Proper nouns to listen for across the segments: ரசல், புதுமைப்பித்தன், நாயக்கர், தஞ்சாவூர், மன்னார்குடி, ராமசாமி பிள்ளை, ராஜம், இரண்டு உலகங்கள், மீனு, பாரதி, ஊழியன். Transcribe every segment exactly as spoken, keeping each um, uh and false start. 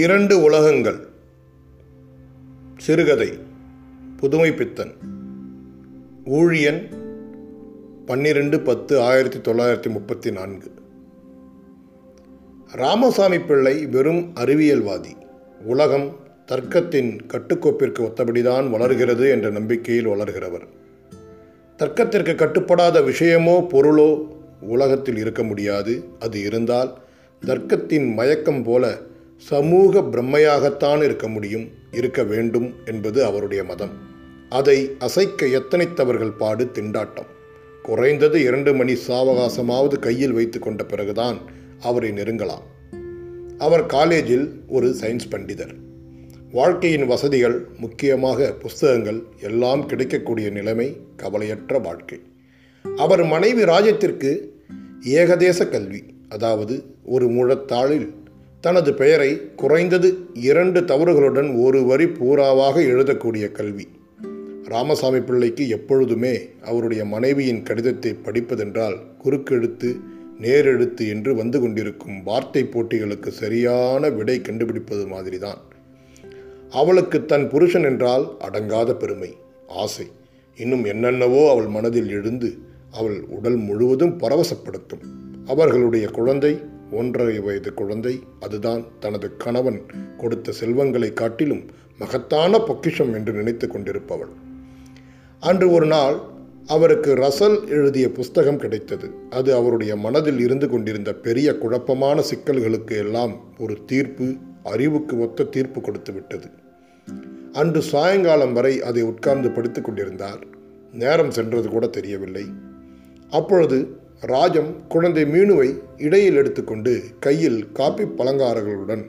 இரண்டு உலகங்கள் சிறுகதை புதுமைப்பித்தன் ஊழியன் பன்னிரெண்டு பத்து ஆயிரத்தி தொள்ளாயிரத்தி முப்பத்தி நான்கு. ராமசாமி பிள்ளை வெறும் அறிவியல்வாதி. உலகம் தர்க்கத்தின் கட்டுக்கோப்பிற்கு ஒத்தபடிதான் வளர்கிறது என்ற நம்பிக்கையில் வளர்கிறவர். தர்க்கத்திற்கு கட்டுப்படாத விஷயமோ பொருளோ உலகத்தில் இருக்க முடியாது. அது இருந்தால் தர்க்கத்தின் மயக்கம் போல சமூக பிரம்மையாகத்தான் இருக்க முடியும், இருக்க வேண்டும் என்பது அவருடைய மதம். அதை அசைக்க எத்தனைத்தவர்கள் பாடு திண்டாட்டம். குறைந்தது இரண்டு மணி சாவகாசமாவது கையில் வைத்து கொண்ட பிறகுதான் அவரை நெருங்கலாம். அவர் காலேஜில் ஒரு சயின்ஸ் பண்டிதர். வாழ்க்கையின் வசதிகள், முக்கியமாக புஸ்தகங்கள் எல்லாம் கிடைக்கக்கூடிய நிலைமை, கவலையற்ற வாழ்க்கை. அவர் மனைவி ராஜத்திற்கு ஏகதேச கல்வி, அதாவது ஒரு முழத்தாளில் தனது பெயரை குறைந்தது இரண்டு தவறுகளுடன் ஒரு வரி பூராவாக எழுதக்கூடிய கல்வி. ராமசாமி பிள்ளைக்கு எப்பொழுதுமே அவருடைய மனைவியின் கடிதத்தை படிப்பதென்றால் குறுக்கெழுத்து நேரெழுத்து என்று வந்து கொண்டிருக்கும் வார்த்தை போட்டிகளுக்கு சரியான விடை கண்டுபிடிப்பது மாதிரிதான். அவளுக்கு தன் புருஷன் என்றால் அடங்காத பெருமை, ஆசை, இன்னும் என்னென்னவோ அவள் மனதில் எழுந்து அவள் உடல் முழுவதும் பரவசப்படுத்தும். அவர்களுடைய குழந்தை, ஒன்றரை வயது குழந்தை, அதுதான் தனது கணவன் கொடுத்த செல்வங்களை காட்டிலும் மகத்தான பொக்கிஷம் என்று நினைத்து கொண்டிருப்பவள். அன்று ஒரு நாள் அவருக்கு ரசல் எழுதிய புஸ்தகம் கிடைத்தது. அது அவருடைய மனதில் இருந்து கொண்டிருந்த பெரிய குழப்பமான சிக்கல்களுக்கு எல்லாம் ஒரு தீர்ப்பு, அறிவுக்கு ஒத்த தீர்ப்பு கொடுத்து விட்டது. அன்று சாயங்காலம் வரை அதை உட்கார்ந்து படித்து கொண்டிருந்தார். நேரம் சென்றது கூட தெரியவில்லை. அப்பொழுது ராஜம் குழந்தை மீனுவை இடையில் எடுத்துக்கொண்டு கையில் காப்பி பலங்காரர்களுடன்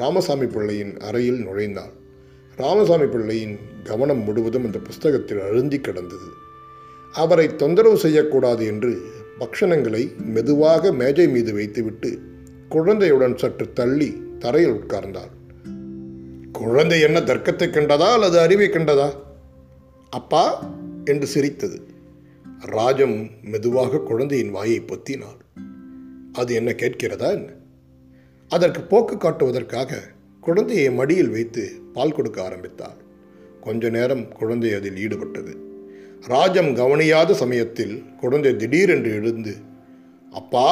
ராமசாமி பிள்ளையின் அறையில் நுழைந்தாள். ராமசாமி பிள்ளையின் கவனம் முழுவதும் அந்த புஸ்தகத்தில் அழுந்தி கிடந்தது. அவரை தொந்தரவு செய்யக்கூடாது என்று பக்ஷணங்களை மெதுவாக மேஜை மீது வைத்துவிட்டு குழந்தையுடன் சற்று தள்ளி தரையில் உட்கார்ந்தாள். குழந்தை என்ன தர்க்கத்தை கண்டதா அல்லது அறிவை கண்டதா? அப்பா என்று சிரித்தது. ராஜம் மெதுவாக குழந்தையின் வாயை பொத்தினாள். அது என்ன கேட்கிறதா என்ன? அதற்கு போக்கு காட்டுவதற்காக குழந்தையை மடியில் வைத்து பால் கொடுக்க ஆரம்பித்தாள். கொஞ்ச நேரம் குழந்தை அதில் ஈடுபட்டது. ராஜம் கவனியாத சமயத்தில் குழந்தை திடீரென்று எழுந்து அப்பா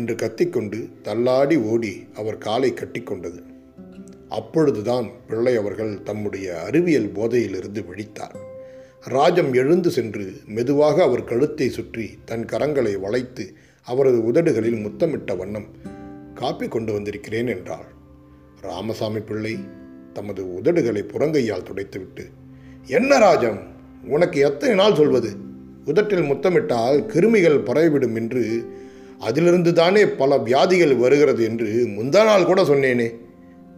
என்று கத்திக்கொண்டு தள்ளாடி ஓடி அவர் காலை கட்டி கொண்டது. அப்பொழுதுதான் பிள்ளை அவர்கள் தம்முடைய அறிவியல் போதையிலிருந்து விழித்தார். ராஜம் எழுந்து சென்று மெதுவாக அவர் கழுத்தை சுற்றி தன் கரங்களை வளைத்து அவரது உதடுகளில் முத்தமிட்ட வண்ணம் காப்பி கொண்டு வந்திருக்கிறேன் என்றாள். ராமசாமி பிள்ளை தமது உதடுகளை புறங்கையால் துடைத்துவிட்டு, என்ன ராஜம், உனக்கு எத்தனை நாள் சொல்வது, உதட்டில் முத்தமிட்டால் கிருமிகள் பரவிவிடும் என்று, அதிலிருந்து தானே பல வியாதிகள் வருகிறது என்று முந்தா நாள் கூட சொன்னேனே.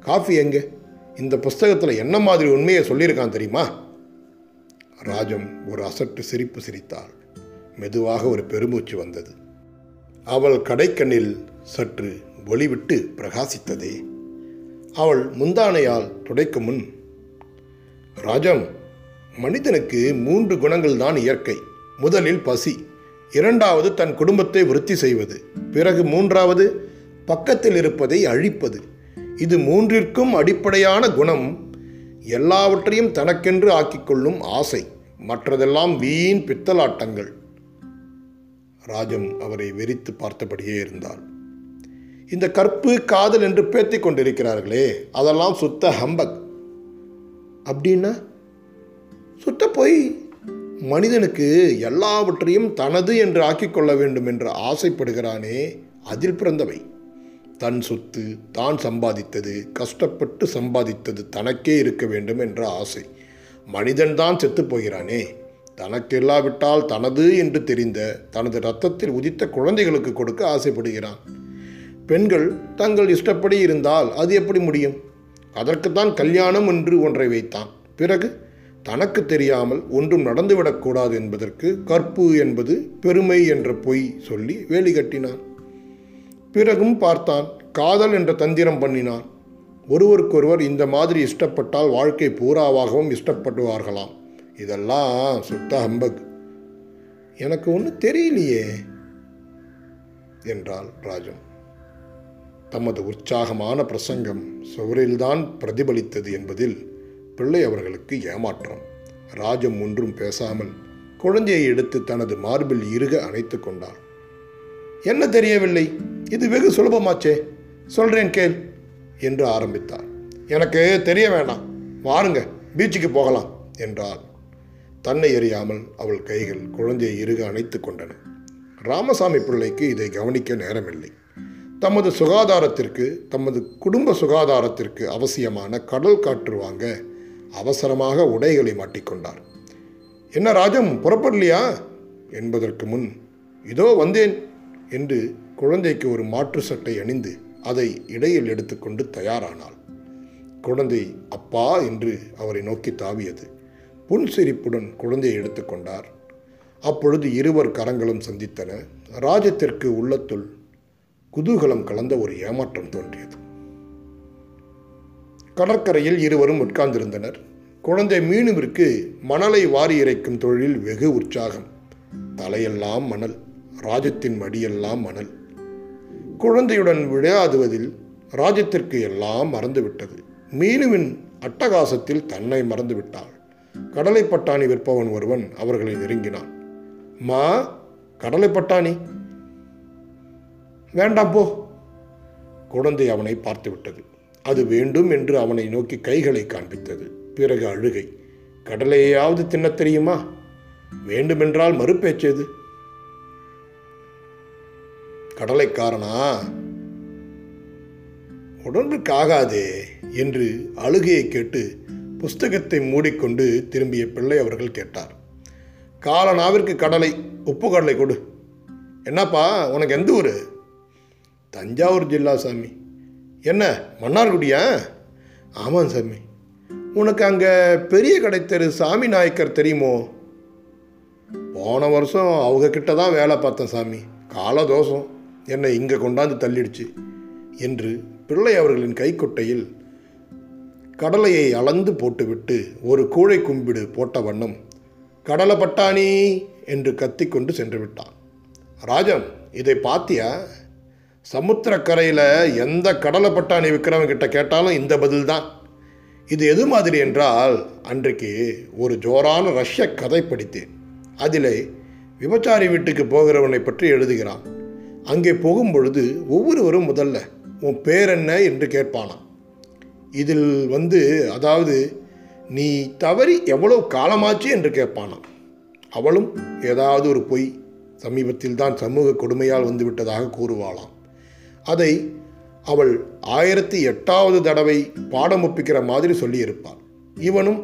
காஃபி எங்கே? இந்த புஸ்தகத்தில் என்ன மாதிரி உண்மையை சொல்லியிருக்கான் தெரியுமா? ராஜம் ஒரு அசட்டு சிரிப்பு சிரித்தாள். மெதுவாக ஒரு பெருமூச்சு வந்தது. அவள் கடைக்கண்ணில் சற்று ஒளிவிட்டு பிரகாசித்ததே. அவள் முந்தானையால் துடைக்கும் முன், ராஜம், மனிதனுக்கு மூன்று குணங்கள் தான் இயற்கை. முதலில் பசி, இரண்டாவது தன் குடும்பத்தை விருத்தி செய்வது, பிறகு மூன்றாவது பக்கத்தில் இருப்பதை அழிப்பது. இது மூன்றிற்கும் அடிப்படையான குணம் எல்லாவற்றையும் தனக்கென்று ஆக்கிக்கொள்ளும் ஆசை. மற்றதெல்லாம் வீண் பித்தலாட்டங்கள். ராஜம் அவரை வெறித்து பார்த்தபடியே இருந்தாள். இந்த கற்பு காதல் என்று பேத்தி கொண்டிருக்கிறார்களே, அதெல்லாம் சுத்த ஹம்பக். அப்படின்னா? சுத்த போய். மனிதனுக்கு எல்லாவற்றையும் தனது என்று ஆக்கிக்கொள்ள வேண்டும் என்று ஆசைப்படுகிறானே, அதில் பிறந்தவை. தன் சொத்து, தான் சம்பாதித்தது, கஷ்டப்பட்டு சம்பாதித்தது தனக்கே இருக்க வேண்டும் என்ற ஆசை. மனிதன்தான் செத்துப்போகிறானே. தனக்கு இல்லாவிட்டால் தனது என்று தெரிந்த தனது இரத்தத்தில் உதித்த குழந்தைகளுக்கு கொடுக்க ஆசைப்படுகிறான். பெண்கள் தங்கள் இஷ்டப்படி இருந்தால் அது எப்படி முடியும்? அதற்குத்தான் கல்யாணம் என்று ஒன்றை வைத்தான். பிறகு தனக்கு தெரியாமல் ஒன்றும் நடந்துவிடக்கூடாது என்பதற்கு கற்பு என்பது பெருமை என்ற பொய் சொல்லி வேலி கட்டினான். பிறகும் பார்த்தான், காதல் என்ற தந்திரம் பண்ணினான். ஒருவருக்கொருவர் இந்த மாதிரி இஷ்டப்பட்டால் வாழ்க்கை பூராவாகவும் இஷ்டப்படுவார்களாம். இதெல்லாம் சுத்த ஹம்பக். எனக்கு ஒன்றும் தெரியலையே என்றாள் ராஜம். தமது உற்சாகமான பிரசங்கம் சுவரில்தான் பிரதிபலித்தது என்பதில் பிள்ளை அவர்களுக்கு ஏமாற்றம். ராஜம் ஒன்றும் பேசாமல் குழந்தையை எடுத்து தனது மார்பில் இறுக அணைத்து கொண்டார். என்ன தெரியவில்லை, இது வெகு சுலபமாச்சே, சொல்றேன் கேள் என்று ஆரம்பித்தார். எனக்கு தெரிய வேண்டாம், வாருங்க பீச்சுக்கு போகலாம் என்றார். தன்னை எறியாமல் அவள் கைகள் குழந்தையை இறுக அணைத்து கொண்டன. ராமசாமி பிள்ளைக்கு இதை கவனிக்க நேரமில்லை. தமது சுகாதாரத்திற்கு, தமது குடும்ப சுகாதாரத்திற்கு அவசியமான கடல் காற்று வாங்க அவசரமாக உடைகளை மாட்டிக்கொண்டார். என்ன ராஜம், புறப்படலையா என்பதற்கு முன் இதோ வந்தேன் என்று குழந்தைக்கு ஒரு மாற்று சட்டை அணிந்து அதை இடையில் எடுத்துக்கொண்டு தயாரானாள். குழந்தை அப்பா என்று அவரை நோக்கி தாவியது. புன்சிரிப்புடன் குழந்தையை எடுத்துக்கொண்டார். அப்பொழுது இருவர் கரங்களும் சந்தித்தன. ராஜத்திற்கு உள்ளத்துள் குதூகலம் கலந்த ஒரு ஏமாற்றம் தோன்றியது. கடற்கரையில் இருவரும் உட்கார்ந்திருந்தனர். குழந்தை மீனுவிற்கு மணலை வாரி இறைக்கும் தொழிலில் வெகு உற்சாகம். தலையெல்லாம் மணல், ராஜத்தின் மடியெல்லாம் மணல். குழந்தையுடன் விளையாடுவதில் ராஜத்திற்கு எல்லாம் மறந்துவிட்டது. மீனுவின் அட்டகாசத்தில் தன்னை மறந்துவிட்டாள். கடலைப்பட்டாணி விற்பவன் ஒருவன் அவர்களை நெருங்கினான். மா, கடலைப்பட்டாணி வேண்டாம் போ. குழந்தை அவனை பார்த்துவிட்டது. அது வேண்டும் என்று அவனை நோக்கி கைகளை காண்பித்தது. பிறகு அழுகை. கடலையாவது தின்ன தெரியுமா? வேண்டுமென்றால் மறுபேச்சது. கடலைக்காரனா, உடம்புக்கு ஆகாதே என்று அழுகையை கேட்டு புஸ்தகத்தை மூடிக்கொண்டு திரும்பிய பிள்ளை அவர்கள் கேட்டார். காலனாவிற்கு கடலை, உப்பு கடலை கொடு. என்னப்பா உனக்கு எந்த ஊர்? தஞ்சாவூர் ஜில்லா சாமி. என்ன மன்னார்குடியா? ஆமாம் சாமி. உனக்கு அங்கே பெரிய கடை தெரு சாமி நாயக்கர் தெரியுமோ? போன வருஷம் அவங்க கிட்ட தான் வேலை பார்த்தேன் சாமி. காலதோஷம் என்னை இங்கே கொண்டாந்து தள்ளிடுச்சு என்று பிள்ளை அவர்களின் கைக்குட்டையில் கடலையை அளந்து போட்டுவிட்டு ஒரு கூழை கும்பிடு போட்ட வண்ணம் கடலை பட்டாணி என்று கத்திக்கொண்டு சென்று விட்டான். ராஜம், இதை பார்த்தியா? சமுத்திரக்கரையில் எந்த கடலை பட்டாணி விற்கிறவங்கிட்ட கேட்டாலும் இந்த பதில் தான். இது எது மாதிரி என்றால், அன்றைக்கு ஒரு ஜோரான ரஷ்ய கதை படித்தேன். அதிலே விபச்சாரி வீட்டுக்கு போகிறவனை பற்றி எழுதுகிறான். அங்கே போகும்பொழுது ஒவ்வொருவரும் முதல்ல உன் பேர் என்ன என்று கேட்பானான். இதில் வந்து அதாவது நீ தவறி எவ்வளோ காலமாச்சு என்று கேட்பானான். அவளும் ஏதாவது ஒரு பொய் சமீபத்தில் தான் சமூக கொடுமையால் வந்துவிட்டதாக கூறுவாளாம். அதை அவள் ஆயிரத்தி எட்டாவது தடவை பாடம் ஒப்பிக்கிற மாதிரி சொல்லியிருப்பாள். இவனும்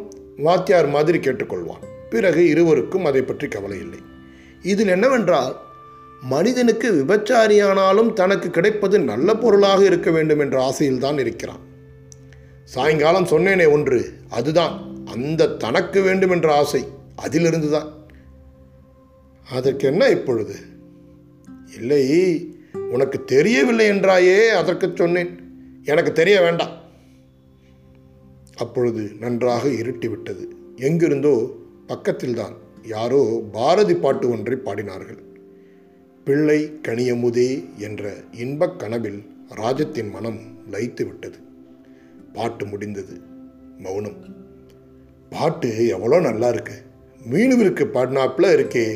வாத்தியார் மாதிரி கேட்டுக்கொள்வான். பிறகு இருவருக்கும் அதை பற்றி கவலை இல்லை. இதில் என்னவென்றால், மனிதனுக்கு விபச்சாரியானாலும் தனக்கு கிடைப்பது நல்ல பொருளாக இருக்க வேண்டும் என்ற ஆசையில்தான் இருக்கிறான். சாயங்காலம் சொன்னேனே ஒன்று, அதுதான் அந்த தனக்கு வேண்டும் என்ற ஆசை. அதிலிருந்து தான் அதற்கு என்ன இப்பொழுது? இல்லை, உனக்கு தெரியவில்லை என்றாயே, அதற்கு சொன்னேன். எனக்கு தெரிய வேண்டாம். அப்பொழுது நன்றாக இருட்டிவிட்டது. எங்கிருந்தோ பக்கத்தில்தான் யாரோ பாரதி பாட்டு ஒன்றை பாடினார்கள். பிள்ளை கனியமுதே என்ற இன்பக் கனவில் ராஜத்தின் மனம் லயித்து விட்டது. பாட்டு முடிந்தது. மௌனம். பாட்டு எவ்வளோ நல்லா இருக்கு, மீனுவிற்கு பாடினாப்புல இருக்கே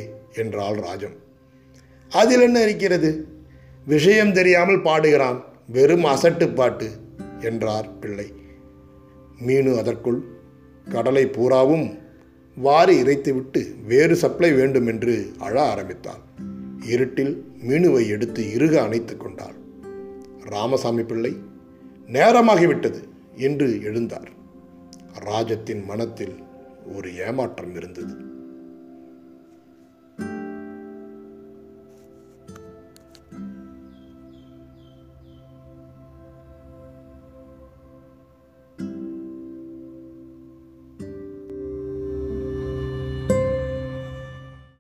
என்றாள் ராஜம். அதில் என்ன இருக்கிறது, விஷயம் தெரியாமல் பாடுகிறான், வெறும் அசட்டு பாட்டு என்றார் பிள்ளை. மீனு அதற்குள் கடலை பூராவும் வாரி இறைத்துவிட்டு வேறு சப்ளை வேண்டும் என்று அழ ஆரம்பித்தாள். இருட்டில் மீனுவை எடுத்து இறுக அணைத்து கொண்டாள். ராமசாமி பிள்ளை நேரமாகிவிட்டது என்று எழுந்தார். ராஜத்தின் மனத்தில் ஒரு ஏமாற்றம் இருந்தது.